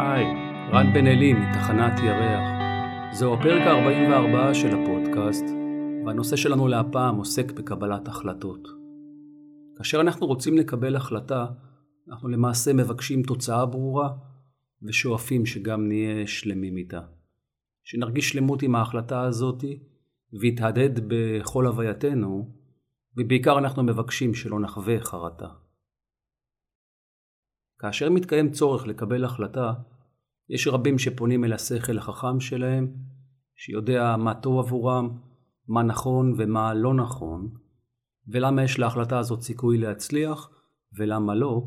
היי, רן בן אלי מתחנת ירח. זהו הפרק ה-44 של הפודקאסט, והנושא שלנו להפעם עוסק בקבלת החלטות. כאשר אנחנו רוצים לקבל החלטה, אנחנו למעשה מבקשים תוצאה ברורה, ושואפים שגם נהיה שלמים איתה. שנרגיש שלמות עם ההחלטה הזאת, והתהדד בכל הווייתנו, ובעיקר אנחנו מבקשים שלא נחווה חרטה. כאשר מתקיים צורך לקבל החלטה, יש רבים שפונים אל השכל החכם שלהם, שיודע מה טוב עבורם, מה נכון ומה לא נכון, ולמה יש להחלטה הזאת סיכוי להצליח ולמה לא,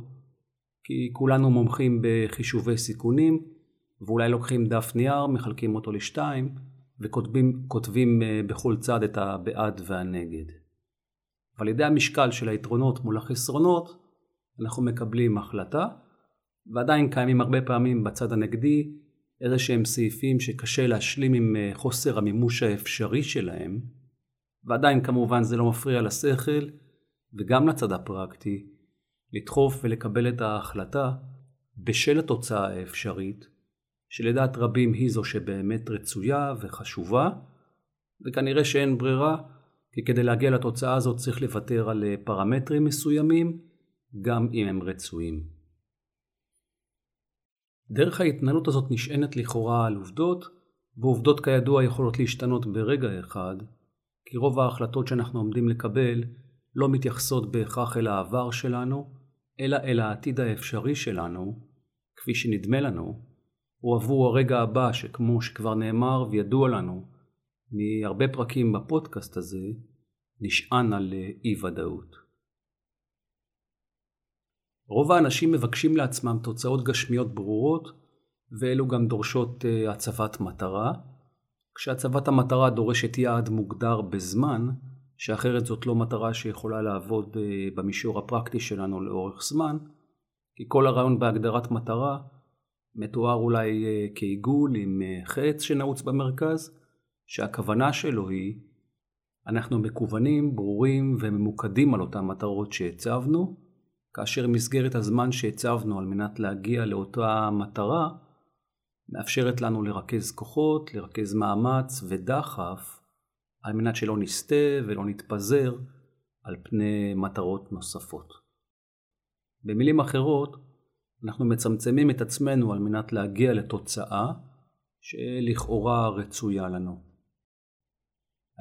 כי כולנו מומחים בחישובי סיכונים, ואולי לוקחים דף נייר, מחלקים אותו לשתיים, וכותבים בכל צד את הבעד והנגד. ועל ידי המשקל של היתרונות מול החסרונות, אנחנו מקבלים החלטה, ועדיין קיימים הרבה פעמים בצד הנגדי איזה שהם סעיפים שקשה להשלים עם חוסר המימוש האפשרי שלהם, ועדיין כמובן זה לא מפריע לשכל וגם לצד הפרקטי לדחוף ולקבל את ההחלטה בשל התוצאה האפשרית, שלדעת רבים היא זו שבאמת רצויה וחשובה, וכנראה שאין ברירה, כי כדי להגיע לתוצאה הזאת צריך לוותר על פרמטרים מסוימים, גם אם הם רצויים. דרך ההתנהלות הזאת נשענת לכאורה על עובדות, ועובדות כידוע יכולות להשתנות ברגע אחד, כי רוב ההחלטות שאנחנו עומדים לקבל לא מתייחסות בהכרח אל העבר שלנו, אלא אל העתיד האפשרי שלנו, כפי שנדמה לנו, או עבור הרגע הבא שכמו שכבר נאמר וידוע לנו, מהרבה פרקים בפודקאסט הזה, נשען על אי-ודאות. רוב האנשים מבקשים לעצמם תוצאות גשמיות ברורות, ואלו גם דורשות הצבת מטרה, כשהצבת המטרה דורשת יעד מוגדר בזמן, שאחרת זאת לא מטרה שיכולה לעבוד במישור הפרקטי שלנו לאורך זמן, כי כל הרעיון בהגדרת מטרה מתואר אולי כעיגול עם חץ שנעוץ במרכז, שהכוונה שלו היא, אנחנו מקוונים, ברורים וממוקדים על אותן מטרות שהצבנו, כאשר מסגרת הזמן שהצבנו על מנת להגיע לאותה מטרה, מאפשרת לנו לרכז כוחות, לרכז מאמץ ודחף, על מנת שלא נסתה ולא נתפזר על פני מטרות נוספות. במילים אחרות, אנחנו מצמצמים את עצמנו על מנת להגיע לתוצאה שלכאורה רצויה לנו.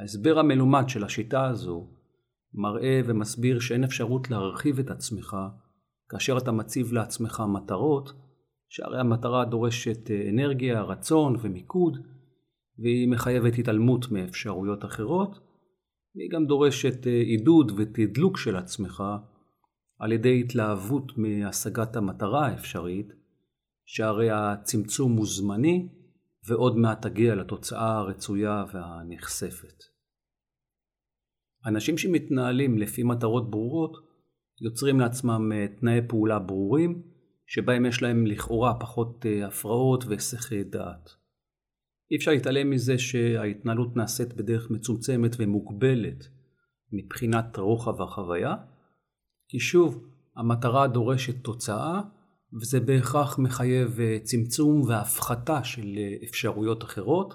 ההסבר המלומד של השיטה הזו מראה ומסביר שאין אפשרות להרחיב את עצמך כאשר אתה מציב לעצמך מטרות, שהרי המטרה דורשת אנרגיה, רצון ומיקוד, והיא מחייבת התעלמות מאפשרויות אחרות, והיא גם דורשת עידוד ותדלוק של עצמך על ידי התלהבות מהשגת המטרה האפשרית, שהרי הצמצום הוא זמני ועוד מעט תגיע לתוצאה הרצויה והנחשפת. אנשים שמתנהלים לפי מטרות ברורות יוצרים לעצמם תנאי פעולה ברורים, שבהם יש להם לכאורה פחות הפרעות והיסחי דעת. אי אפשר להתעלם מזה שההתנהלות נעשית בדרך מצומצמת ומוגבלת מבחינת רוחב החוויה, כי שוב, המטרה דורשת תוצאה, וזה בהכרח מחייב צמצום והפחתה של אפשרויות אחרות,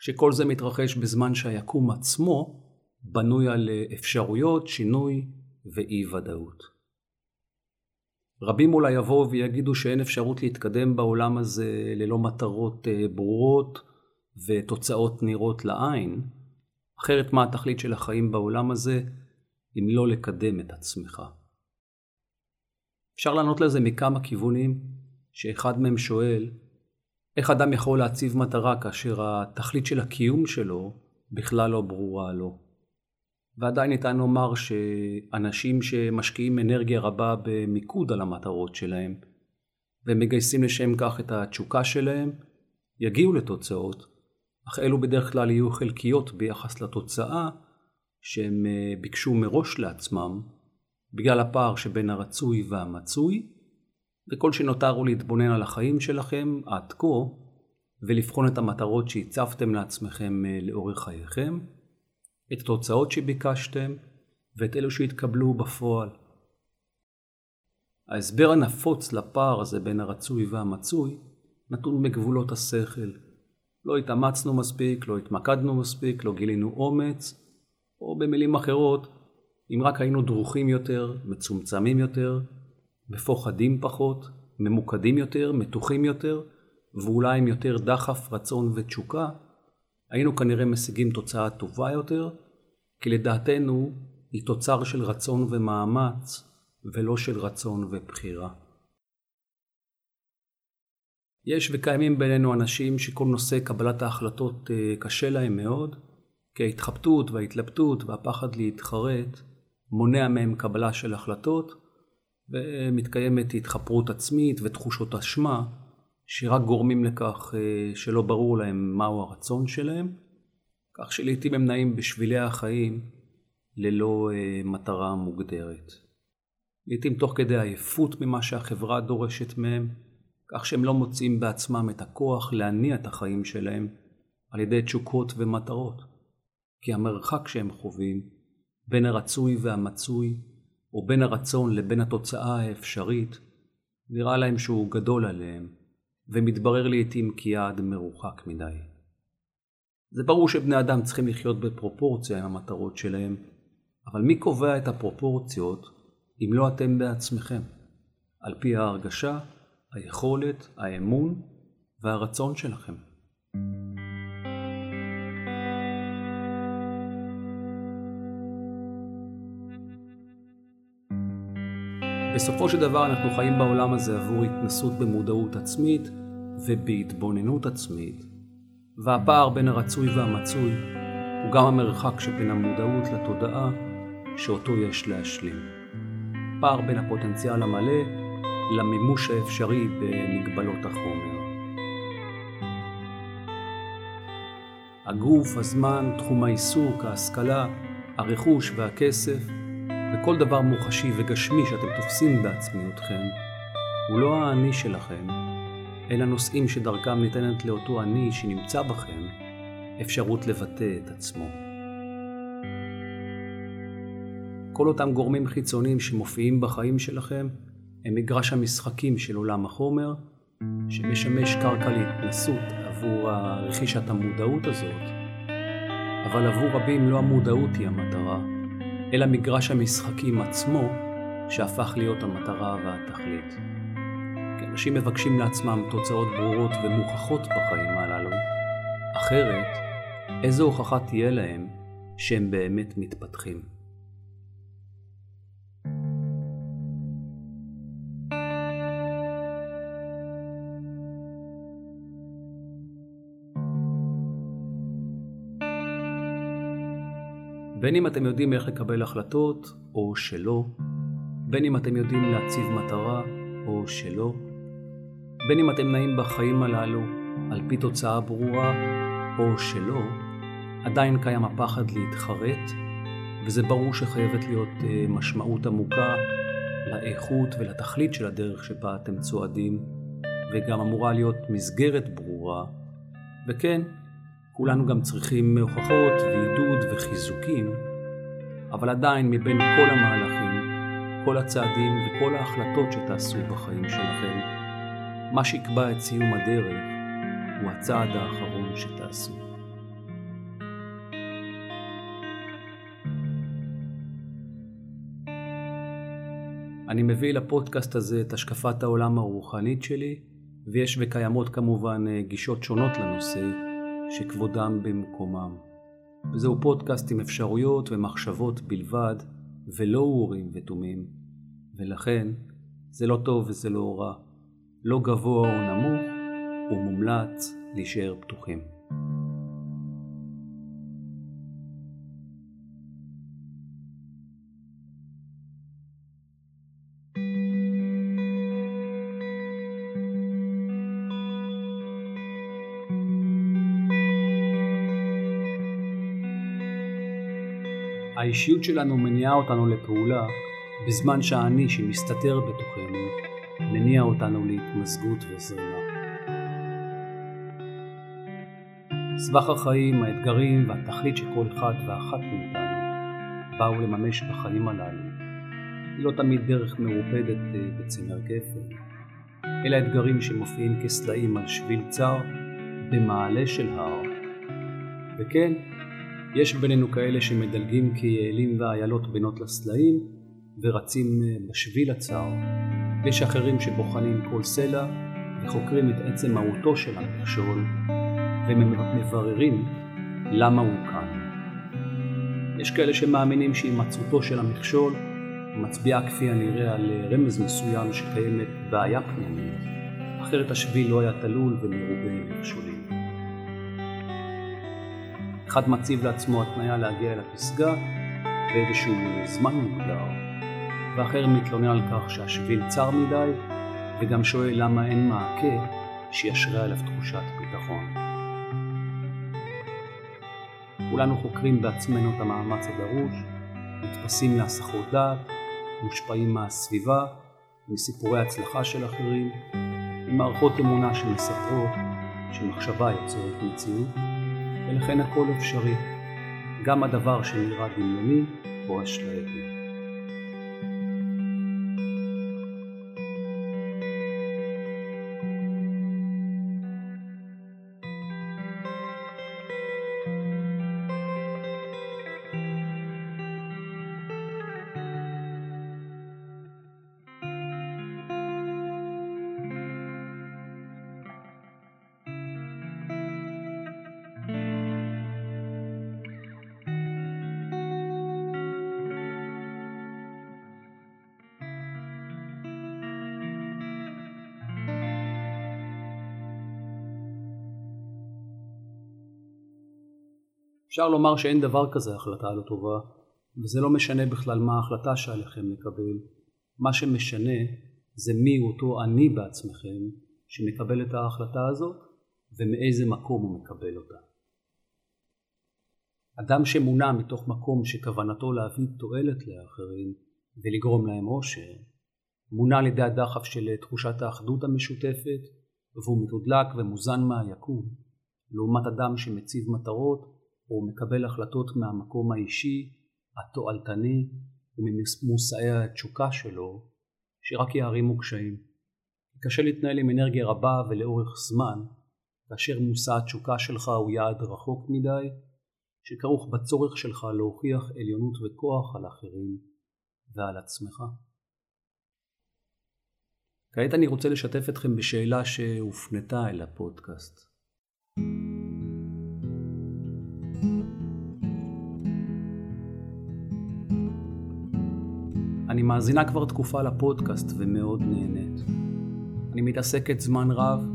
שכל זה מתרחש בזמן שהיקום עצמו בנוי על אפשרויות, שינוי ואי-ודאות. רבים אולי יבואו ויגידו שאין אפשרות להתקדם בעולם הזה ללא מטרות ברורות ותוצאות נראות לעין, אחרת מה התכלית של החיים בעולם הזה אם לא לקדם את עצמך. אפשר לענות לזה מכמה כיוונים, שאחד מהם שואל, איך אדם יכול להציב מטרה כאשר התכלית של הקיום שלו בכלל לא ברורה לו? ועדיין ניתן לומר שאנשים שמשקיעים אנרגיה רבה במיקוד על המטרות שלהם, ומגייסים לשם כך את התשוקה שלהם, יגיעו לתוצאות, אך אלו בדרך כלל יהיו חלקיות ביחס לתוצאה, שהם ביקשו מראש לעצמם, בגלל הפער שבין הרצוי והמצוי, וכל שנותר הוא להתבונן על החיים שלכם עד כה, ולבחון את המטרות שהצבתם לעצמכם לאורך חייכם, את התוצאות שביקשתם, ואת אלו שהתקבלו בפועל. ההסבר הנפוץ לפער הזה בין הרצוי והמצוי, נתון בגבולות השכל. לא התאמצנו מספיק, לא התמקדנו מספיק, לא גילינו אומץ, או במילים אחרות, אם רק היינו דרוכים יותר, מצומצמים יותר, מפוחדים פחות, ממוקדים יותר, מתוחים יותר, ואולי עם יותר דחף, רצון ותשוקה, היינו כנראה משיגים תוצאה טובה יותר, כי לדעתנו היא תוצר של רצון ומאמץ, ולא של רצון ובחירה. יש וקיימים בינינו אנשים שכל נושא קבלת ההחלטות קשה להם מאוד, כי ההתחבטות וההתלבטות והפחד להתחרט מונע מהם קבלה של החלטות, ומתקיימת התחפרות עצמית ותחושות אשמה, שרק גורמים לכך שלא ברור להם מהו הרצון שלהם, כך שלעיתים הם נעים בשבילי החיים ללא מטרה מוגדרת. לעיתים תוך כדי עייפות ממה שהחברה דורשת מהם, כך שהם לא מוצאים בעצמם את הכוח להניע את החיים שלהם על ידי תשוקות ומטרות, כי המרחק שהם חווים בין הרצוי והמצוי, או בין הרצון לבין התוצאה האפשרית, נראה להם שהוא גדול עליהם, ומתברר לעתים כי יעד מרוחק מדי. זה ברור שבני אדם צריכים לחיות בפרופורציה עם המטרות שלהם, אבל מי קובע את הפרופורציות אם לא אתם בעצמכם, על פי ההרגשה, היכולת, האמון והרצון שלכם? בסופו של דבר אנחנו חיים בעולם הזה עבור התנסות במודעות עצמית ובהתבוננות עצמית. והפער בין הרצוי והמצוי הוא גם המרחק שבין המודעות לתודעה שאותו יש להשלים. פער בין הפוטנציאל המלא למימוש האפשרי במגבלות החומר. הגוף, הזמן, תחום העיסוק, ההשכלה, הרכוש והכסף, וכל דבר מוחשי וגשמי שאתם תופסים בעצמיותכם, הוא לא האני שלכם, אלא נושאים שדרכם ניתנת לאותו אני שנמצא בכם, אפשרות לבטא את עצמו. כל אותם גורמים חיצוניים שמופיעים בחיים שלכם, הם מגרש המשחקים של עולם החומר, שמשמש קרקע להתנסות עבור רכישת המודעות הזאת, אבל עבור רבים לא המודעות היא המטרה, אלא מגרש המשחקים עצמו שהפך להיות המטרה והתכלית. כי אנשים מבקשים לעצמם תוצאות ברורות ומוכחות בחיים הללו, אחרת איזו הוכחה תהיה להם שהם באמת מתפתחים? בין אם אתם יודעים איך לקבל החלטות או שלא, בין אם אתם יודעים להציב מטרה או שלא, בין אם אתם נעים בחיים הללו על פי תוצאה ברורה או שלא, עדיין קיים הפחד להתחרט, וזה ברור שחייבת להיות משמעות עמוקה לאיכות ולתכלית של הדרך שבה אתם צועדים, וגם אמורה להיות מסגרת ברורה, וכן, כולנו גם צריכים הוכחות ועידוד וחיזוקים, אבל עדיין מבין כל המהלכים, כל הצעדים וכל ההחלטות שתעשו בחיים שלכם, מה שיקבע את סיום הדרך הוא הצעד האחרון שתעשו. אני מביא לפודקאסט הזה את השקפת העולם הרוחנית שלי, ויש וקיימות כמובן גישות שונות לנושא, שכבודם במקומם. וזהו פודקאסט עם אפשרויות ומחשבות בלבד, ולא אורים ותומים. ולכן, זה לא טוב וזה לא רע. לא גבוה או נמוך, ומומלץ להישאר פתוחים. האישיות שלנו מניעה אותנו לפעולה, בזמן שהאני שמסתתר בתוכנו מניע אותנו להתמזגות וזרימה. סבך החיים, האתגרים והתכלית שכל אחד ואחת מאיתנו באו לממש בחיים הללו, היא לא תמיד דרך מרופדת בצמר גפן, אלה האתגרים שמופיעים כסלעים על שביל צר במעלה של הר. וכן, יש בינינו כאלה שמדלגים כיעלים ואיילות בינות לסלעים ורצים בשביל הצר. יש אחרים שבוחנים כל סלע וחוקרים את עצם מהותו של המכשול ומבררים למה הוא כאן. יש כאלה שמאמינים שהימצאותו של המכשול מצביעה כפי הנראה על רמז מסוים שקיימת בעיה פנימית, אחרת השביל לא היה תלול ומרובה מכשולים. אחד מציב לעצמו התניה להגיע אל הפסגה באיזשהו זמן מוגדר, ואחר מתלונן על כך שהשביל צר מדי וגם שואל למה אין מעקה שישרה אליו תחושת ביטחון. כולנו חוקרים בעצמנו את המאמץ הדרוש, נתפסים להסחות דעת, מושפעים מהסביבה, מסיפורי הצלחה של אחרים, עם מערכות אמונה שמספרות, שמחשבה יוצרת מציאות, ולכן הכל אפשרי, גם הדבר שנראה דמיוני או אשלייתי. אפשר לומר שאין דבר כזה החלטה לא טובה, וזה לא משנה בכלל מה ההחלטה שעליכם לקבל. מה שמשנה זה מי הוא אותו אני בעצמכם שמקבל את ההחלטה הזאת ומאיזה מקום הוא מקבל אותה. אדם שמונע מתוך מקום שכוונתו להביא תועלת לאחרים ולגרום להם עושר, מונע לידי הדחף של תחושת האחדות המשותפת, והוא מתודלק ומוזן מהיקום, לעומת אדם שמציב מטרות או מקבל החלטות מהמקום האישי, התועלתני וממושאי התשוקה שלו, שרק יערימו קשיים. קשה להתנהל עם אנרגיה רבה ולאורך זמן, כאשר מושא התשוקה שלך הוא יעד רחוק מדי, שכרוך בצורך שלך להוכיח עליונות וכוח על אחרים ועל עצמך. כעת אני רוצה לשתף אתכם בשאלה שהופנתה אל הפודקאסט. אני מאזינה כבר תקופה לפודקאסט ומאוד נהנית. אני מתעסקת זמן רב,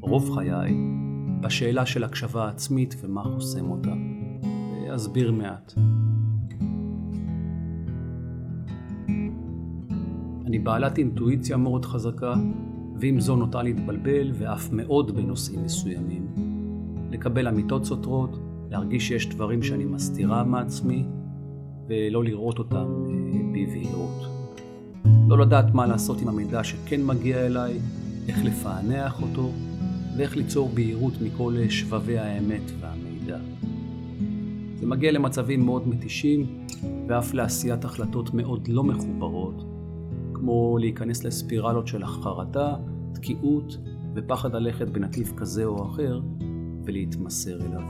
רוב חיי, בשאלה של הקשבה עצמית ומה חוסם אותה. אסביר מעט. אני בעלת אינטואיציה מאוד חזקה, ועם זו נוטה להתבלבל ואף מאוד בנושאים מסוימים. לקבל אמיתות סותרות, להרגיש שיש דברים שאני מסתירה מעצמי, ולא לראות אותם בבהירות. לא לדעת מה לעשות עם המידע שכן מגיע אליי, איך לפענח אותו, ואיך ליצור בהירות מכל שבבי האמת והמידע. זה מגיע למצבים מאוד מתישים, ואף לעשיית החלטות מאוד לא מחוברות, כמו להיכנס לספירלות של החרטה, תקיעות ופחד ללכת בנתיב כזה או אחר, ולהתמסר אליו.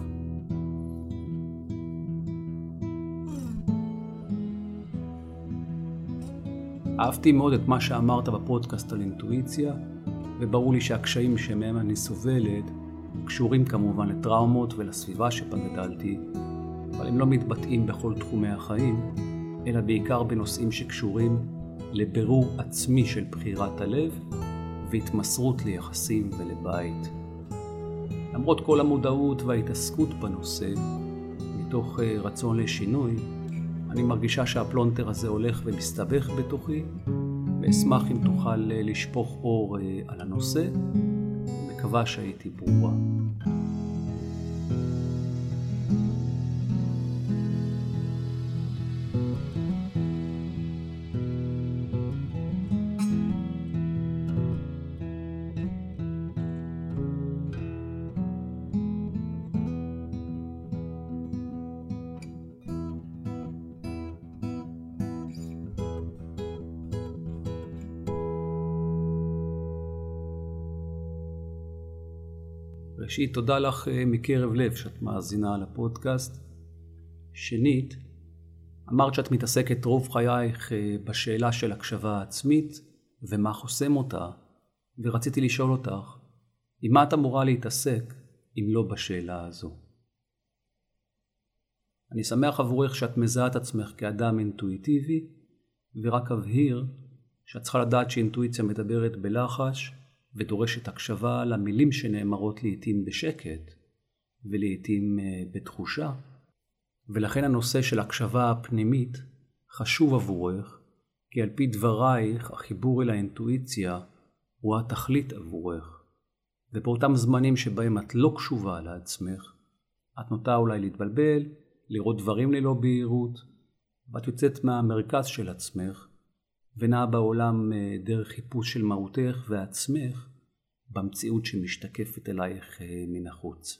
אהבתי מאוד את מה שאמרת בפודקאסט על אינטואיציה, וברור לי שהקשיים שמהם אני סובלת קשורים כמובן לטראומות ולסביבה שפגדלתי, אבל הם לא מתבטאים בכל תחומי החיים, אלא בעיקר בנושאים שקשורים לבירור עצמי של בחירת הלב והתמסרות ליחסים ולבית. למרות כל המודעות וההתעסקות בנושא, מתוך רצון לשינוי, אני מרגישה שהפלונטר הזה הולך ומסתבך בתוכי, ואשמח אם תוכל לשפוך אור על הנושא, ומקווה שהייתי ברורה. ראשית, תודה לך מקרב לב שאת מאזינה לפודקאסט. שנית, אמרת שאת מתעסקת רוב חייך בשאלה של הקשבה עצמית ומה חוסם אותה, ורציתי לשאול אותך, עם מה את אמורה להתעסק אם לא בשאלה הזו? אני שמח עבורך שאת מזהה את עצמך כאדם אינטואיטיבי, ורק אבהיר שאת צריכה לדעת שאינטואיציה מדברת בלחש ודורשת הקשבה למילים שנאמרות לעתים בשקט ולעתים בתחושה, ולכן הנושא של הקשבה הפנימית חשוב עבורך, כי על פי דברייך החיבור אל האינטואיציה הוא התכלית עבורך, ובאותם זמנים שבהם את לא קשובה לעצמך, את נוטה אולי להתבלבל, לראות דברים ללא בהירות, ואת יוצאת מהמרכז של עצמך, ונעה בעולם דרך חיפוש של מהותך ועצמך במציאות שמשתקפת אלייך מן החוץ.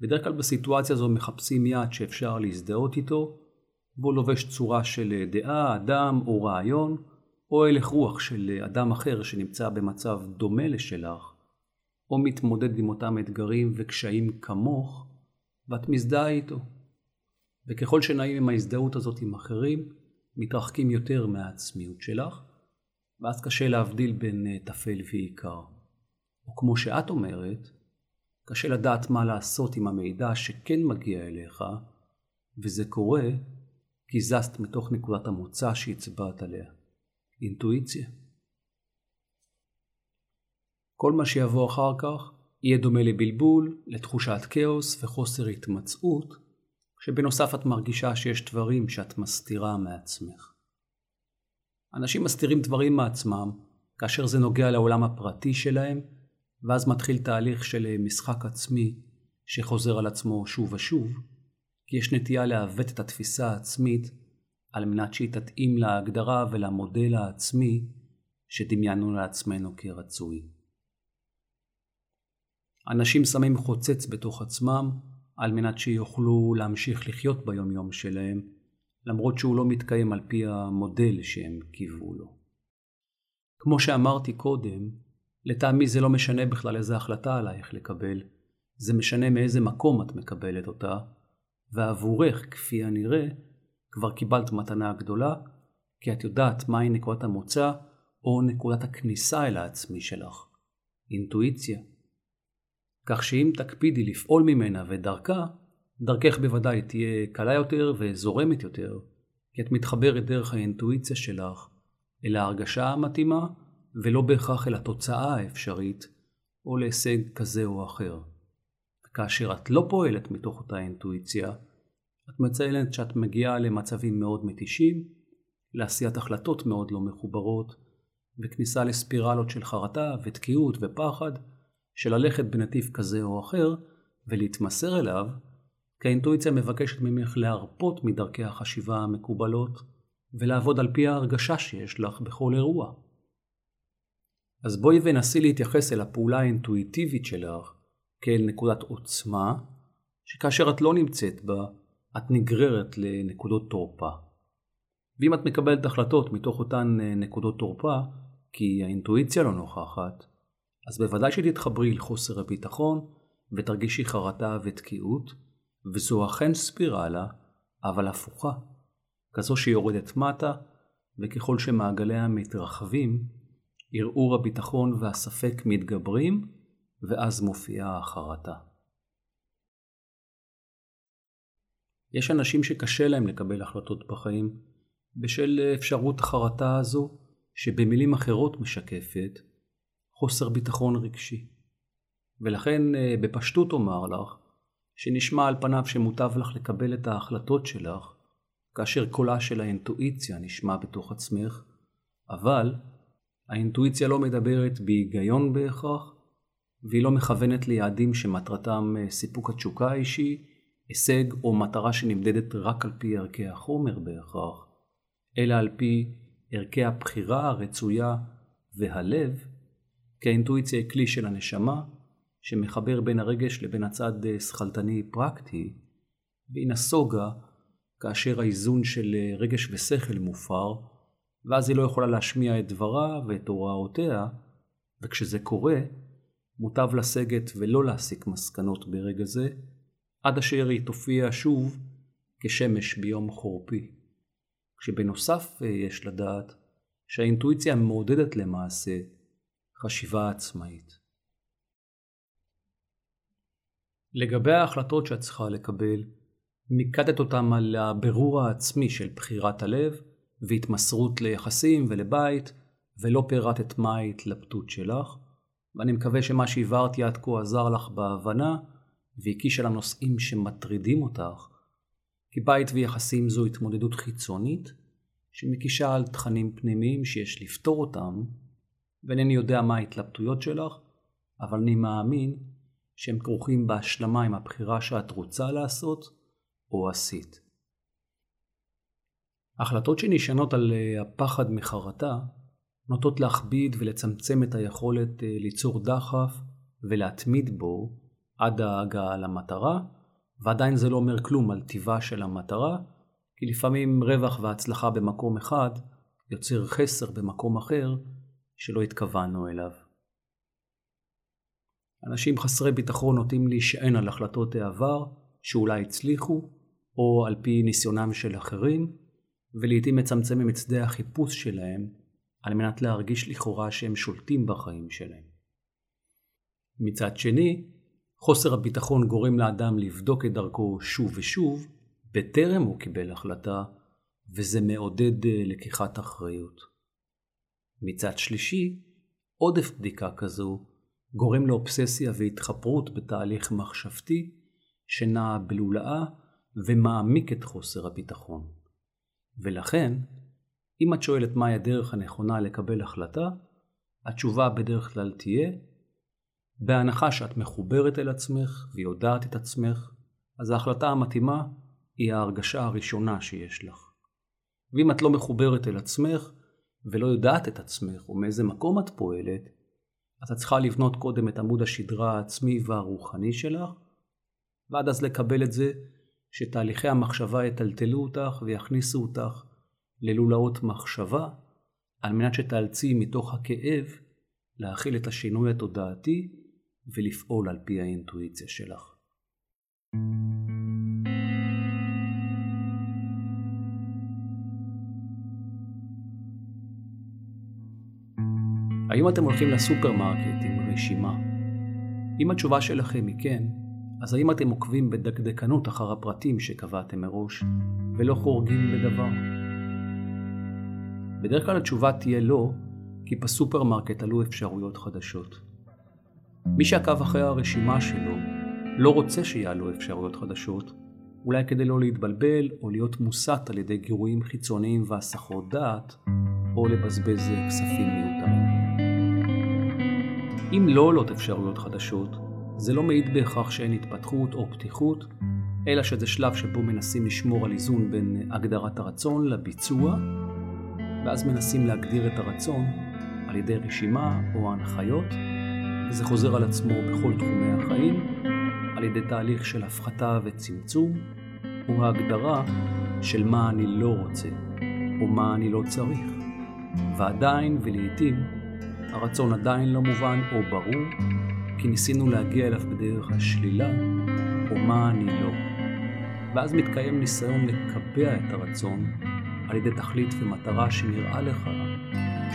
בדרך כלל בסיטואציה זו מחפשים יעד שאפשר להזדהות איתו, בו לובש צורה של דעה, אדם או רעיון, או הלך רוח של אדם אחר שנמצא במצב דומה לשלך, או מתמודד עם אותם אתגרים וקשיים כמוך, ואת מזדהה איתו. וככל שנעים עם ההזדהות הזאת עם אחרים, מתרחקים יותר מהעצמיות שלך, ואז קשה להבדיל בין תפל ועיקר. או כמו שאת אומרת, קשה לדעת מה לעשות עם המידע שכן מגיע אליך, וזה קורה כי זזת מתוך נקודת המוצא שהצבעת עליה. אינטואיציה. כל מה שיבוא אחר כך יהיה דומה לבלבול, לתחושת כאוס וחוסר התמצאות, שבנוסף את מרגישה שיש דברים שאת מסתירה מעצמך. אנשים מסתירים דברים מעצמם כאשר זה נוגע לעולם הפרטי שלהם, ואז מתחיל תהליך של משחק עצמי שחוזר על עצמו שוב ושוב, כי יש נטייה לעוות את התפיסה העצמית על מנת שהיא תתאים להגדרה ולמודל העצמי שדמיינו לעצמנו כרצוי. אנשים שמים חוצץ בתוך עצמם על מנת שיוכלו להמשיך לחיות ביום יום שלהם, למרות שהוא לא מתקיים על פי המודל שהם קיוו לו. כמו שאמרתי קודם, לטעמי זה לא משנה בכלל איזה החלטה עלייך לקבל, זה משנה מאיזה מקום את מקבלת אותה, ועבורך כפי הנראה כבר קיבלת מתנה גדולה, כי את יודעת מהי נקודת המוצא או נקודת הכניסה אל העצמי שלך, אינטואיציה. כך שאם תקפידי לפעול ממנה ודרכה, דרכך בוודאי תהיה קלה יותר וזורמת יותר, כי את מתחברת דרך האינטואיציה שלך אל ההרגשה המתאימה, ולא בהכרח אל התוצאה האפשרית או להישג כזה או אחר. כאשר את לא פועלת מתוך אותה אינטואיציה, את מציינת שאת מגיעה למצבים מאוד מתישים, לעשיית החלטות מאוד לא מחוברות, וכניסה לספירלות של חרטה ותקיעות ופחד, של ללכת בנתיב כזה או אחר ולהתמסר אליו, כי האינטואיציה מבקשת ממך להרפות מדרכי החשיבה המקובלות, ולעבוד על פי ההרגשה שיש לך בכל אירוע. אז בואי ונסי להתייחס אל הפעולה האינטואיטיבית שלך, כאל נקודת עוצמה, שכאשר את לא נמצאת בה, את נגררת לנקודות תורפה. ואם את מקבלת החלטות מתוך אותן נקודות תורפה, כי האינטואיציה לא נוכחת, אז בוודאי שתתחברי לחוסר הביטחון, ותרגישי חרטה ותקיעות, וזו אכן ספירלה, אבל הפוכה. כזו שיורדת מטה, וככל שמעגליה מתרחבים, ערעור הביטחון והספק מתגברים, ואז מופיעה החרטה. יש אנשים שקשה להם לקבל החלטות בחיים, בשל אפשרות החרטה הזו, שבמילים אחרות משקפת, חוסר ביטחון רגשי. ולכן בפשטות אומר לך, שנשמע על פניו שמוטב לך לקבל את ההחלטות שלך, כאשר קולה של האינטואיציה נשמע בתוך עצמך, אבל האינטואיציה לא מדברת בהיגיון בהכרח, והיא לא מכוונת ליעדים שמטרתם סיפוק התשוקה האישי, הישג או מטרה שנמדדת רק על פי ערכי החומר בהכרח, אלא על פי ערכי הבחירה הרצויה והלב, כי האינטואיציה היא כלי של הנשמה שמחבר בין הרגש לבין הצד שכלתני פרקטי, והיא נסוגה כאשר האיזון של רגש ושכל מופר, ואז היא לא יכולה להשמיע את דברה ואת הוראותיה, וכשזה קורה, מוטב לסגת ולא להסיק מסקנות ברגע זה, עד אשר היא תופיע שוב כשמש ביום חורפי. כשבנוסף יש לדעת שהאינטואיציה מעודדת למעשה חשיבה עצמאית. לגבי ההחלטות שאת צריכה לקבל, מיקדת אותם על הבירור העצמי של בחירת הלב והתמסרות ליחסים ולבית, ולא פירטת מה ההתלבטות שלך, ואני מקווה שמה שהבהרתי עד כה עזר לך בהבנה והקיש על הנושאים שמטרידים אותך, כי בית ויחסים זו התמודדות חיצונית שמקישה על תכנים פנימיים שיש לפתור אותם, ואינני יודע מה ההתלבטויות שלך, אבל אני מאמין שהם כרוכים בהשלמה עם הבחירה שאת רוצה לעשות או עשית. החלטות שנשענות על הפחד מחרטה נוטות להכביד ולצמצם את היכולת ליצור דחף ולהתמיד בו עד ההגעה למטרה, ועדיין זה לא אומר כלום על טבעה של המטרה, כי לפעמים רווח והצלחה במקום אחד יוצר חסר במקום אחר שלא התכוונו אליו. אנשים חסרי ביטחון נוטים להישען על החלטות העבר שאולי הצליחו או על פי ניסיונם של אחרים, ולעיתים מצמצמים את שדה החיפוש שלהם על מנת להרגיש לכאורה שהם שולטים בחיים שלהם. מצד שני, חוסר הביטחון גורם לאדם לבדוק את דרכו שוב ושוב בטרם הוא קיבל החלטה, וזה מעודד לקיחת אחריות. מצד שלישי, עודף בדיקה כזו גורם לאובססיה והתחפרות בתהליך מחשבתי שנע בלולאה ומעמיק את חוסר הביטחון. ולכן, אם את שואלת מהי הדרך הנכונה לקבל החלטה, התשובה בדרך כלל תהיה, בהנחה שאת מחוברת אל עצמך ויודעת את עצמך, אז ההחלטה המתאימה היא ההרגשה הראשונה שיש לך. ואם את לא מחוברת אל עצמך ולא יודעת את עצמך ומאיזה מקום את פועלת, אז את צריכה לבנות קודם את עמוד השדרה העצמי והרוחני שלך, ועד אז לקבל את זה שתהליכי המחשבה יטלטלו אותך ויכניסו אותך ללולאות מחשבה, על מנת שתאלצי מתוך הכאב להכיל את השינוי התודעתי ולפעול על פי האינטואיציה שלך. האם אתם הולכים לסופרמרקט עם רשימה? אם התשובה שלכם היא כן, אז האם אתם עוקבים בדקדקנות אחר הפרטים שקבעתם מראש ולא חורגים בדבר? בדרך כלל התשובה תהיה לא, כי בסופרמרקט עלו אפשרויות חדשות. מי שעקב אחרי הרשימה שלו לא רוצה שיעלו אפשרויות חדשות, אולי כדי לא להתבלבל או להיות מוסת על ידי גירויים חיצוניים והסחות דעת, או לבזבז כספים מיותרים. אם לא עולות אפשרויות חדשות, זה לא מעיד בהכרח שאין התפתחות או פתיחות, אלא שזה שלב שבו מנסים לשמור על איזון בין הגדרת הרצון לביצוע, ואז מנסים להגדיר את הרצון על ידי רשימה או ההנחיות, וזה חוזר על עצמו בכל תחומי החיים, על ידי תהליך של הפחתה וצמצום, או ההגדרה של מה אני לא רוצה, או מה אני לא צריך. ועדיין ולעיתים, הרצון עדיין לא מובן או ברור, כי ניסינו להגיע אליו בדרך השלילה, או מה אני לא. ואז מתקיים ניסיון לקבע את הרצון, על ידי תכלית ומטרה שנראה לך,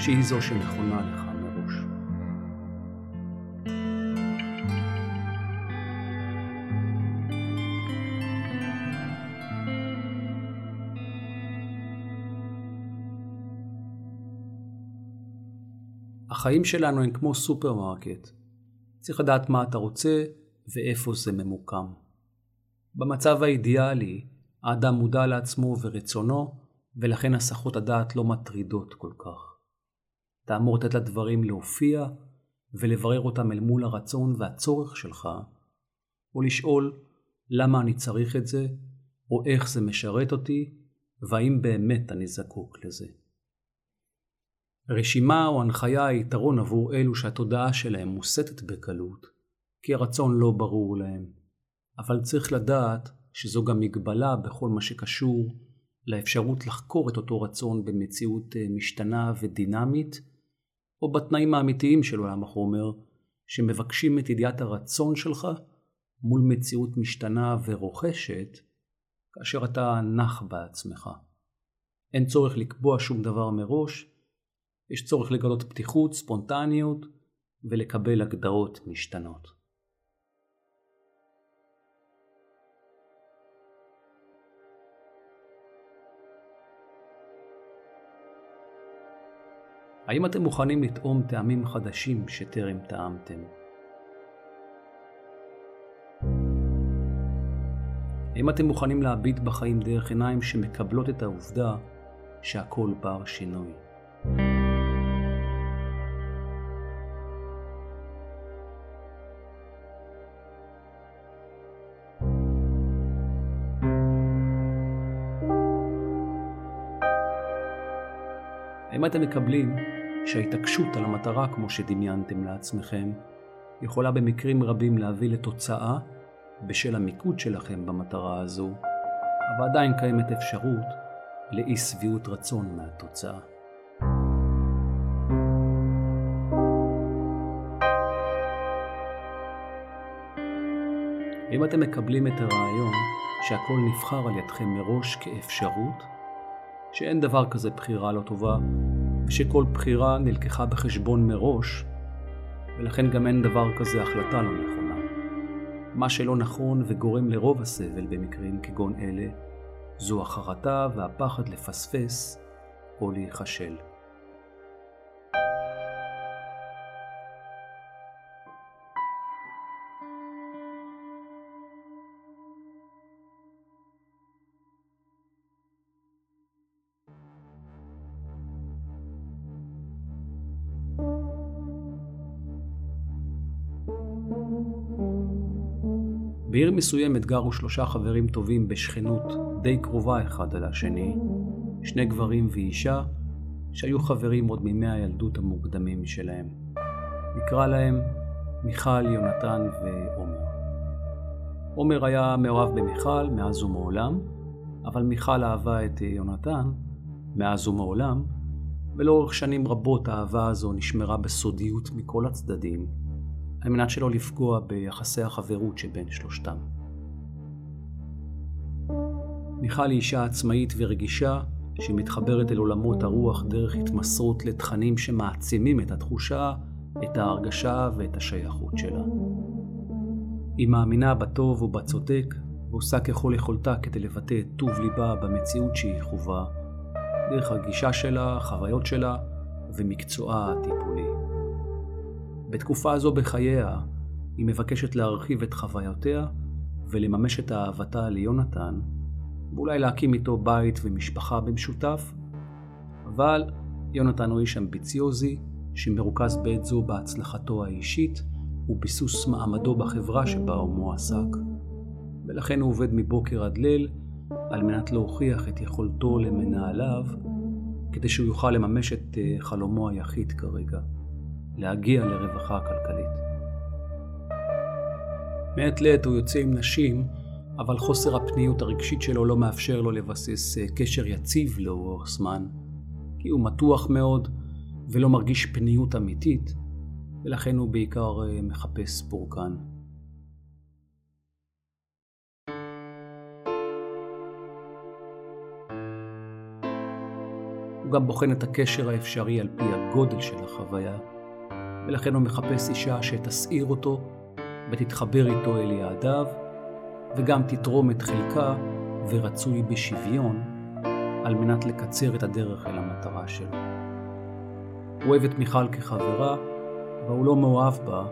שהיא זו שנכונה לך מראש. החיים שלנו הם כמו סופרמרקט. צריך לדעת מה אתה רוצה ואיפה זה ממוקם. במצב האידיאלי, האדם מודע לעצמו ורצונו, ולכן הסחות הדעת לא מטרידות כל כך. אתה אמור לתת לדברים להופיע ולברר אותם אל מול הרצון והצורך שלך, או לשאול למה אני צריך את זה, או איך זה משרת אותי, והאם באמת אני זקוק לזה. רשימה או הנחיה היא יתרון עבור אלו שהתודעה שלהם מוסתת בקלות, כי הרצון לא ברור להם. אבל צריך לדעת שזו גם מגבלה בכל מה שקשור לאפשרות לחקור את אותו רצון במציאות משתנה ודינמית, או בתנאים האמיתיים של עולם החומר, שמבקשים את ידיעת הרצון שלך מול מציאות משתנה ורוכשת כאשר אתה נח בעצמך. אין צורך לקבוע שום דבר מראש, יש צורך לגלות פתיחות, ספונטניות ולקבל הגדרות משתנות. האם אתם מוכנים לטעום טעמים חדשים שטרם טעמתם? האם אתם מוכנים להביט בחיים דרך עיניים שמקבלות את העובדה שהכל בר שינוי? האם אתם מקבלים שההתעקשות על המטרה כמו שדמיינתם לעצמכם יכולה במקרים רבים להביא לתוצאה בשל המיקוד שלכם במטרה הזו, אבל עדיין קיימת אפשרות לאי סביעות רצון מהתוצאה? האם אתם מקבלים את הרעיון שהכל נבחר על ידכם מראש כאפשרות, שאין דבר כזה בחירה לא טובה, ושכל בחירה נלקחה בחשבון מראש, ולכן גם אין דבר כזה החלטה לא נכונה? מה שלא נכון וגורם לרוב הסבל במקרים כגון אלה, זו החרטה והפחד לפספס או להיחשל. בעיר מסוימת גרו 3 חברים טובים בשכנות די קרובה אחד על השני, 2 גברים ואישה שהיו חברים עוד מימי הילדות המוקדמים שלהם. נקרא להם מיכל, יונתן ועומר. עומר היה מאוהב במיכל מאז ומעולם, אבל מיכל אהבה את יונתן מאז ומעולם, ולאורך שנים רבות האהבה הזו נשמרה בסודיות מכל הצדדים, על מנת שלא לפגוע ביחסי החברות שבין שלושתם. מיכל היא אישה עצמאית ורגישה שמתחברת אל עולמות הרוח דרך התמסרות לתכנים שמעצימים את התחושה, את ההרגשה ואת השייכות שלה. היא מאמינה בטוב ובצודק ועושה ככל יכולתה כדי לבטא את טוב ליבה במציאות שהיא חובה, דרך הרגישה שלה, חוויות שלה ומקצועה הטיפולי. בתקופה הזו בחייה, היא מבקשת להרחיב את חוויותיה ולממש את אהבתה ליונתן, ואולי להקים איתו בית ומשפחה במשותף, אבל יונתן הוא איש אמביציוזי שמרוכז בעת זו בהצלחתו האישית וביסוס מעמדו בחברה שבה הוא מועסק, ולכן הוא עובד מבוקר עד ליל על מנת להוכיח את יכולתו למנהליו כדי שהוא יוכל לממש את חלומו היחיד כרגע, להגיע לרווחה הכלכלית. מעת לעת הוא יוצא עם נשים, אבל חוסר הפניות הרגשית שלו לא מאפשר לו לבסס קשר יציב לאורך זמן, כי הוא מתוח מאוד ולא מרגיש פניות אמיתית, ולכן הוא בעיקר מחפש פורקן. הוא גם בוחן את הקשר האפשרי על פי הגודל של החוויה, ולכן הוא מחפש אישה שתסעיר אותו ותתחבר איתו אל יעדיו, וגם תתרום את חלקה ורצוי בשוויון על מנת לקצר את הדרך אל המטרה שלו. הוא אוהב את מיכל כחברה, והוא לא מאוהב בה,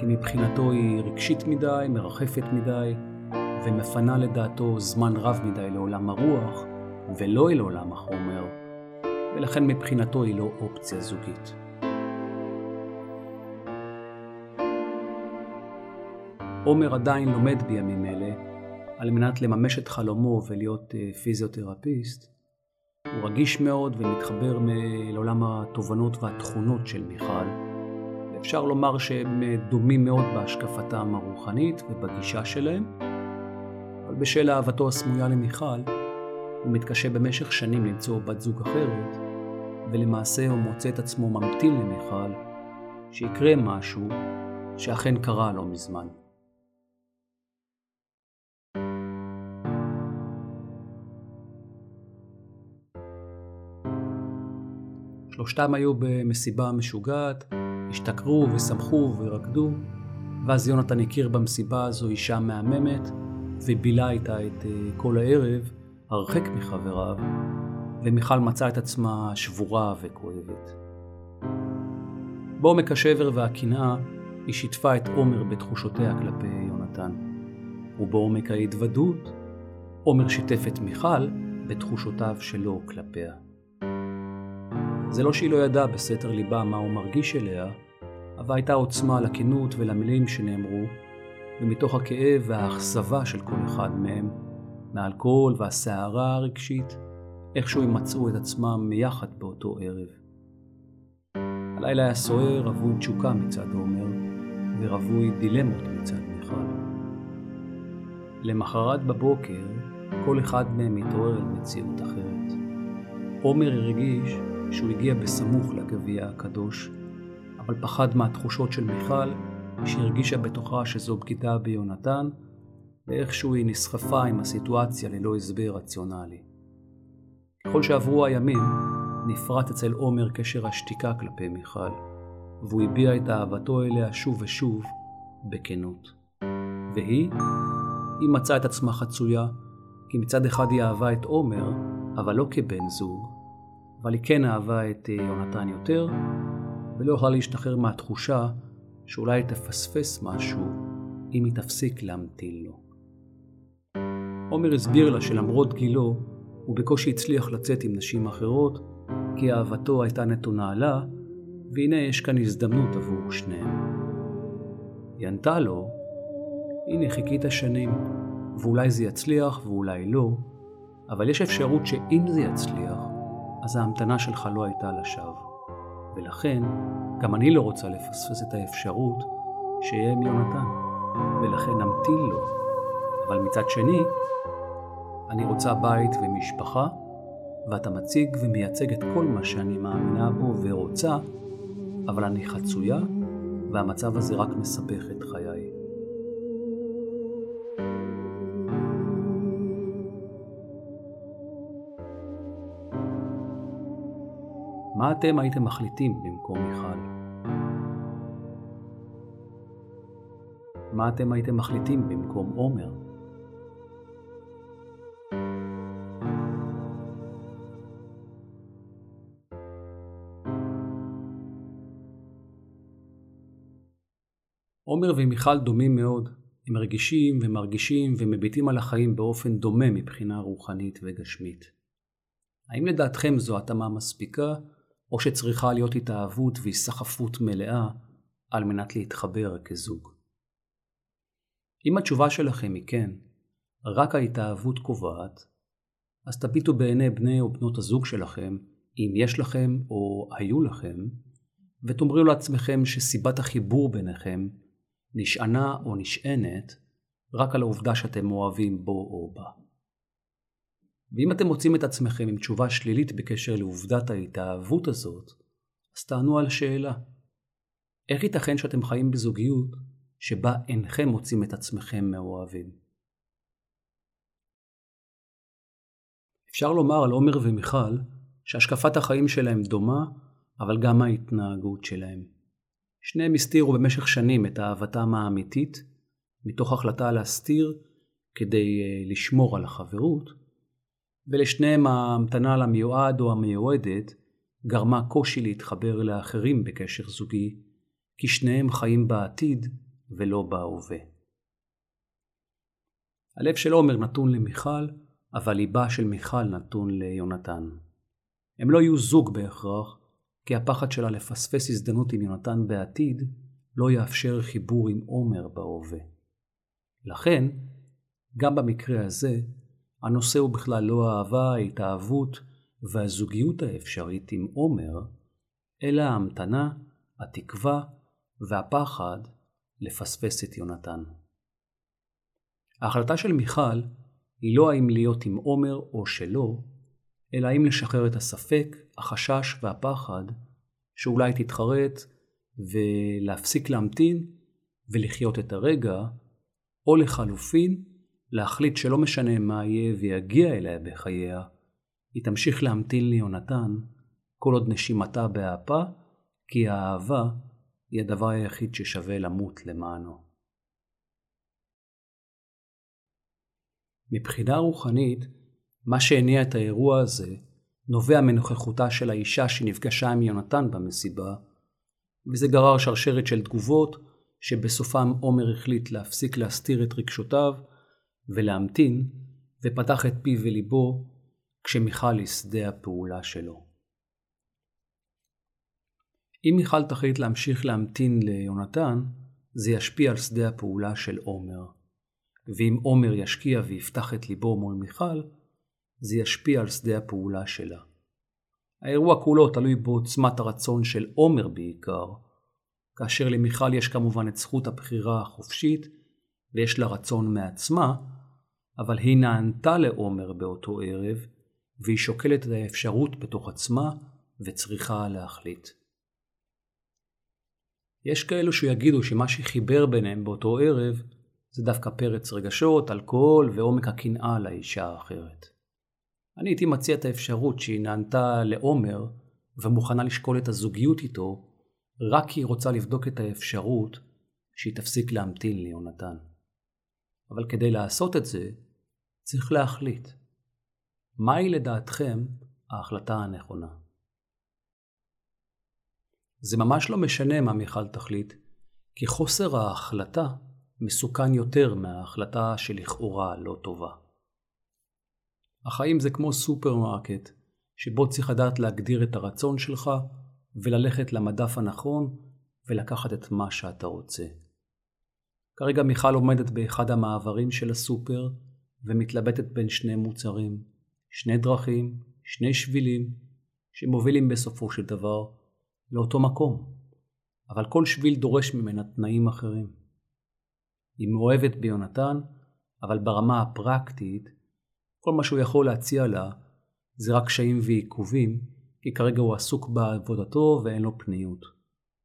כי מבחינתו היא רגשית מדי, מרחפת מדי, ומפנה לדעתו זמן רב מדי לעולם הרוח ולא אל עולם החומר, ולכן מבחינתו היא לא אופציה זוגית. עומר עדיין לומד בימים אלה על מנת לממש את חלומו ולהיות פיזיותרפיסט. הוא רגיש מאוד ומתחבר לעולם התובנות והתכונות של מיכל. אפשר לומר שהם דומים מאוד בהשקפתם הרוחנית ובגישה שלהם, אבל בשל אהבתו הסמויה למיכל, הוא מתקשה במשך שנים למצוא בת זוג אחרת, ולמעשה הוא מוצא את עצמו ממתין למיכל שיקרה משהו שאכן קרה לא מזמן. שלושתם היו במסיבה משוגעת, השתכרו ושמחו ורקדו, ואז יונתן הכיר במסיבה הזו אישה מהממת, ובילה איתה את כל הערב, הרחק מחבריו, ומיכל מצאה את עצמה שבורה וכואבת. בעומק השבר והקנאה, היא שיתפה את עומר בתחושותיה כלפי יונתן. ובעומק ההתוודות, עומר שיתף את מיכל בתחושותיו שלו כלפיה. זה לא שהיא לא ידעה בסתר ליבה מה הוא מרגיש אליה, אבל הייתה עוצמה לכנות ולמילים שנאמרו, ומתוך הכאב והאכזבה של כל אחד מהם, מהאלכוהול והסערה הרגשית, איכשהו הם מצאו את עצמם מיחד באותו ערב. הלילה היה סוער, רבוי תשוקה מצד עומר, ורבוי דילמות מצד מיכל. למחרת בבוקר, כל אחד מהם התעורר אל מציאות אחרת. עומר הרגיש שהוא הגיע בסמוך לגביע הקדוש, אבל פחד מהתחושות של מיכל, שהרגישה בתוכה שזו בגידה ביונתן, ואיכשהו היא נסחפה עם הסיטואציה ללא הסבר רציונלי. ככל שעברו הימים, נפרט אצל עומר קשר השתיקה כלפי מיכל, והוא הביע את אהבתו אליה שוב ושוב בכנות. והיא מצאה את עצמה חצויה, כי מצד אחד היא אהבה את עומר, אבל לא כבן זוג, אבל היא כן אהבה את יונתן יותר, ולא יכולה להשתחרר מהתחושה שאולי תפספס משהו אם היא תפסיק להמתין לו. עומר הסביר לה שלמרות גילו, הוא בקושי הצליח לצאת עם נשים אחרות, כי אהבתו הייתה נתונה עלה, והנה יש כאן הזדמנות עבור שניהם. היא ענתה לו, הנה חיכית שנים, ואולי זה יצליח ואולי לא, אבל יש אפשרות שאם זה יצליח, אז ההמתנה שלך לא הייתה לשווא. ולכן, גם אני לא רוצה לפספס את האפשרות שיהיה עם יונתן, ולכן נמתין לו. אבל מצד שני, אני רוצה בית ומשפחה, ואתה מציג ומייצג את כל מה שאני מאמינה בו ורוצה, אבל אני חצויה, והמצב הזה רק מסבך את חיי. מה אתם הייתם מחליטים במקום מיכל? מה אתם הייתם מחליטים במקום עומר? עומר ומיכל דומים מאוד, הם רגישים ומרגישים ומביטים על החיים באופן דומה מבחינה רוחנית וגשמית. האם לדעתכם זו התאמה מספיקה, או שצריכה להיות התאהבות והסחפות מלאה על מנת להתחבר כזוג? אם התשובה שלכם היא כן, רק ההתאהבות קובעת, אז תביטו בעיני בני או בנות הזוג שלכם, אם יש לכם או היו לכם, ותאמרו לעצמכם שסיבת החיבור ביניכם נשענה או נשענת רק על העובדה שאתם אוהבים בו או בה. ואם אתם מוצאים את עצמכם עם תשובה שלילית בקשר לעובדת ההתאהבות הזאת, אז תענו על שאלה. איך ייתכן שאתם חיים בזוגיות שבה אינכם מוצאים את עצמכם מאוהבים? אפשר לומר על עומר ומיכל שהשקפת החיים שלהם דומה, אבל גם ההתנהגות שלהם. שניהם הסתירו במשך שנים את אהבתם האמיתית, מתוך החלטה להסתיר כדי לשמור על החברות, ולשניהם ההמתנה למיועד או המיועדת גרמה קושי להתחבר לאחרים בקשר זוגי, כי שניהם חיים בעתיד ולא בהווה. הלב של עומר נתון למיכל, אבל ליבה של מיכל נתון ליונתן. הם לא יהיו זוג בהכרח, כי הפחד שלה לפספס הזדמנות עם יונתן בעתיד לא יאפשר חיבור עם עומר בהווה. לכן, גם במקרה הזה, הנושא הוא בכלל לא האהבה, ההתאהבות והזוגיות האפשרית עם עומר, אלא ההמתנה, התקווה והפחד לפספס את יונתן. ההחלטה של מיכל היא לא האם להיות עם עומר או שלא, אלא האם לשחרר את הספק, החשש והפחד שאולי תתחרט ולהפסיק להמתין ולחיות את הרגע, או לחלופין, להחליט שלא משנה מה יהיה ויגיע אליה בחייה, היא תמשיך להמתין לי יונתן, כל עוד נשימתה באפה, כי האהבה היא הדבר היחיד ששווה למות למענו. מבחינה רוחנית, מה שהניע את האירוע הזה נובע מנוכחותה של האישה שנפגשה עם יונתן במסיבה, וזה גרר שרשרת של תגובות שבסופם עומר החליט להפסיק להסתיר את רגשותיו ולהמתין, ופתח את פיו וליבו כשמיכל היא שדה הפעולה שלו. אם מיכל תחליט להמשיך להמתין ליונתן, זה ישפיע על שדה הפעולה של עומר. ואם עומר ישקיע ויפתח את ליבו מול מיכל, זה ישפיע על שדה הפעולה שלה. האירוע כולו תלוי בעוצמת הרצון של עומר בעיקר, כאשר למיכל יש כמובן את זכות הבחירה החופשית, ויש לה רצון מעצמה, אבל היא נענתה לעומר באותו ערב, והיא שוקלת את האפשרות בתוך עצמה וצריכה להחליט. יש כאלו שיגידו שמה שחיבר ביניהם באותו ערב, זה דווקא פרץ רגשות, אלכוהול ועומק הקנאה לאישה האחרת. אני הייתי מציע את האפשרות שהיא נענתה לעומר ומוכנה לשקול את הזוגיות איתו, רק כי היא רוצה לבדוק את האפשרות שהיא תפסיק להמתין ליונתן. אבל כדי לעשות את זה, צריך להחליט. מהי לדעתכם ההחלטה הנכונה? זה ממש לא משנה מה מיכל תחליט, כי חוסר ההחלטה מסוכן יותר מההחלטה שלכאורה לא טובה. החיים זה כמו סופרמרקט, שבו צריך לדעת להגדיר את הרצון שלך וללכת למדף הנכון ולקחת את מה שאתה רוצה. כרגע מיכל עומדת באחד המעברים של הסופר ומתלבטת בין שני מוצרים, שני דרכים, שני שבילים, שמובילים בסופו של דבר לאותו מקום. אבל כל שביל דורש ממנה תנאים אחרים. היא מאוהבת ביונתן, אבל ברמה הפרקטית, כל מה שהוא יכול להציע לה זה רק קשיים ועיכובים, כי כרגע הוא עסוק בעבודתו ואין לו פניות.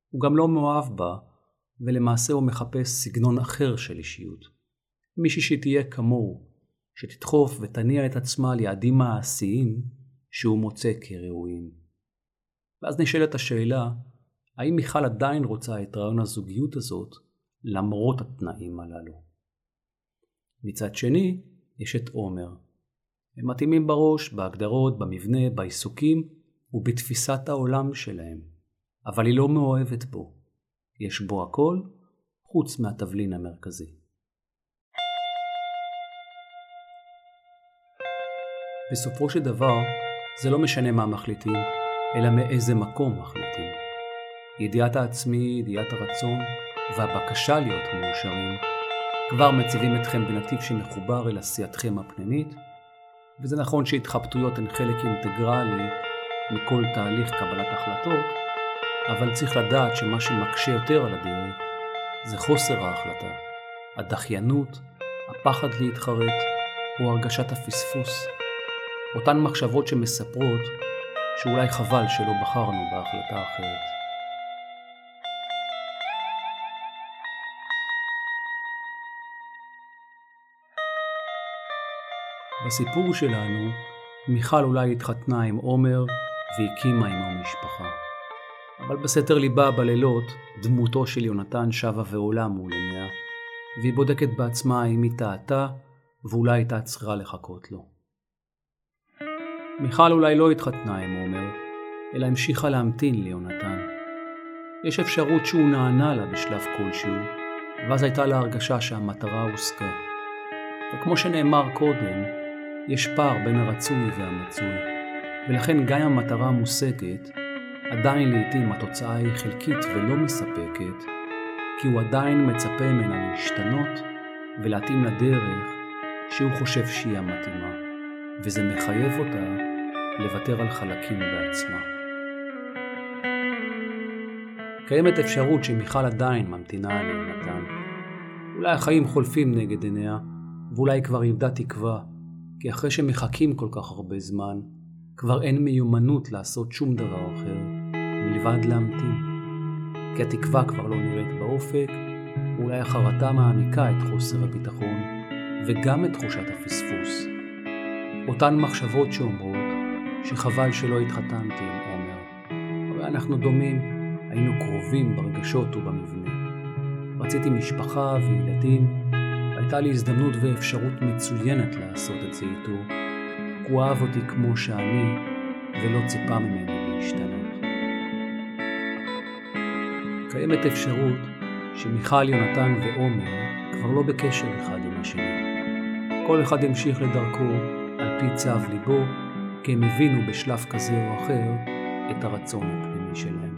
הוא גם לא מאוהב בה, ולמעשה הוא מחפש סגנון אחר של אישיות. מישהי שתהיה כמוהו, שתדחוף ותניע את עצמה ליעדים מעשיים שהוא מוצא כראויים. ואז נשאלת השאלה, האם מיכל עדיין רוצה את רעיון הזוגיות הזאת, למרות התנאים הללו. מצד שני, יש את עומר. הם מתאימים בראש, בהגדרות, במבנה, בעיסוקים ובתפיסת העולם שלהם. אבל היא לא מאוהבת בו. יש בו הכל, חוץ מהתבלין המרכזי. בסופו של דבר, זה לא משנה מה מחליטים, אלא מאיזה מקום מחליטים. ידיעת העצמי, ידיעת הרצון, והבקשה להיות מאושרים כבר מציבים אתכם בנתיב שמחובר אל עשייתכם הפנימית, וזה נכון שהתחבטויות הן חלק אינטגרלי מכל תהליך קבלת החלטות, אבל צריך לדעת שמה שמקשה יותר על הדרך זה חוסר ההחלטה, הדחיינות, הפחד להתחרט או הרגשת הפספוס, אותן מחשבות שמספרות שאולי חבל שלא בחרנו בהחלטה אחרת. בסיפור שלנו, מיכל אולי התחתנה עם עומר והקימה עמו משפחה. אבל בסתר ליבה בלילות, דמותו של יונתן שווה ועולה מול עיניה, והיא בודקת בעצמה אם היא טעתה, ואולי הייתה צריכה לחכות לו. מיכל אולי לא התחתנה עם עומר, אלא המשיכה להמתין ליונתן. יש אפשרות שהוא נענה לה בשלב כלשהו, ואז הייתה לה הרגשה שהמטרה הושגה. וכמו שנאמר קודם, יש פער בין הרצוי והמצוי, ולכן גם המטרה מושגת, עדיין לעתים התוצאה היא חלקית ולא מספקת, כי הוא עדיין מצפה ממנה להשתנות ולהתאים לדרך שהוא חושב שהיא המתאימה, וזה מחייב אותה לוותר על חלקים בעצמה. קיימת אפשרות שמיכל עדיין ממתינה ליונתן. אולי החיים חולפים נגד עיניה, ואולי כבר איבדה תקווה, כי אחרי שמחכים כל כך הרבה זמן, כבר אין מיומנות לעשות שום דבר אחר, מלבד להמתין. כי התקווה כבר לא נראית באופק, אולי החרטה מעמיקה את חוסר הביטחון וגם את תחושת הפספוס. אותן מחשבות שאומרות שחבל שלא התחתנתי עם עומר, אבל אנחנו דומים, היינו קרובים ברגשות ובמבנה. רציתי משפחה וילדים, הייתה לי הזדמנות ואפשרות מצוינת לעשות את זה איתו. הוא אהב אותי כמו שאני ולא ציפה ממני להשתנות. קיימת אפשרות שמיכל, יונתן ועומר כבר לא בקשר אחד עם השני. כל אחד המשיך לדרכו על פי צו ליבו, כי הם הבינו בשלב כזה או אחר את הרצון הפנימי שלהם.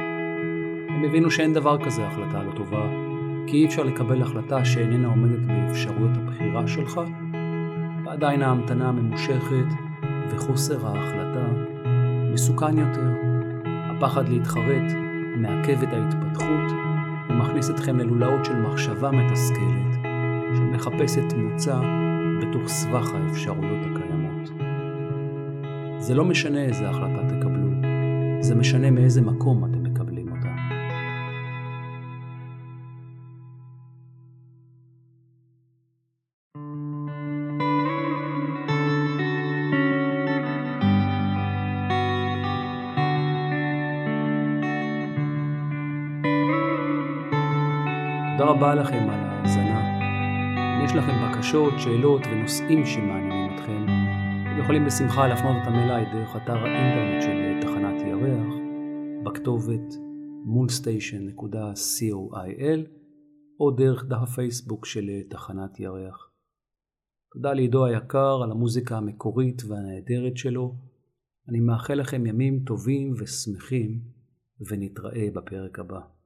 הם הבינו שאין דבר כזה החלטה לא טובה, כי אי אפשר לקבל החלטה שאיננה עומדת באפשרויות הבחירה שלך, ועדיין ההמתנה הממושכת וחוסר ההחלטה מסוכן יותר. הפחד להתחרט מעכב את ההתפתחות ומכניס אתכם ללולאות של מחשבה מתסכלת שמחפשת מוצא בתוך סבך האפשרויות הקיימות. זה לא משנה איזה החלטה תקבלו, זה משנה מאיזה מקום אתם מקבלים אותה. תודה רבה לכם על ההאזנה. אם יש לכם בקשות, שאלות ונושאים שמעניינים אתכם, אתם יכולים בשמחה להפנות אותם אליי דרך אתר האינטרנט של תחנת ירח, בכתובת moonstation.coil, או דרך דף הפייסבוק של תחנת ירח. תודה לעידו היקר על המוזיקה המקורית והנהדרת שלו. אני מאחל לכם ימים טובים ושמחים, ונתראה בפרק הבא.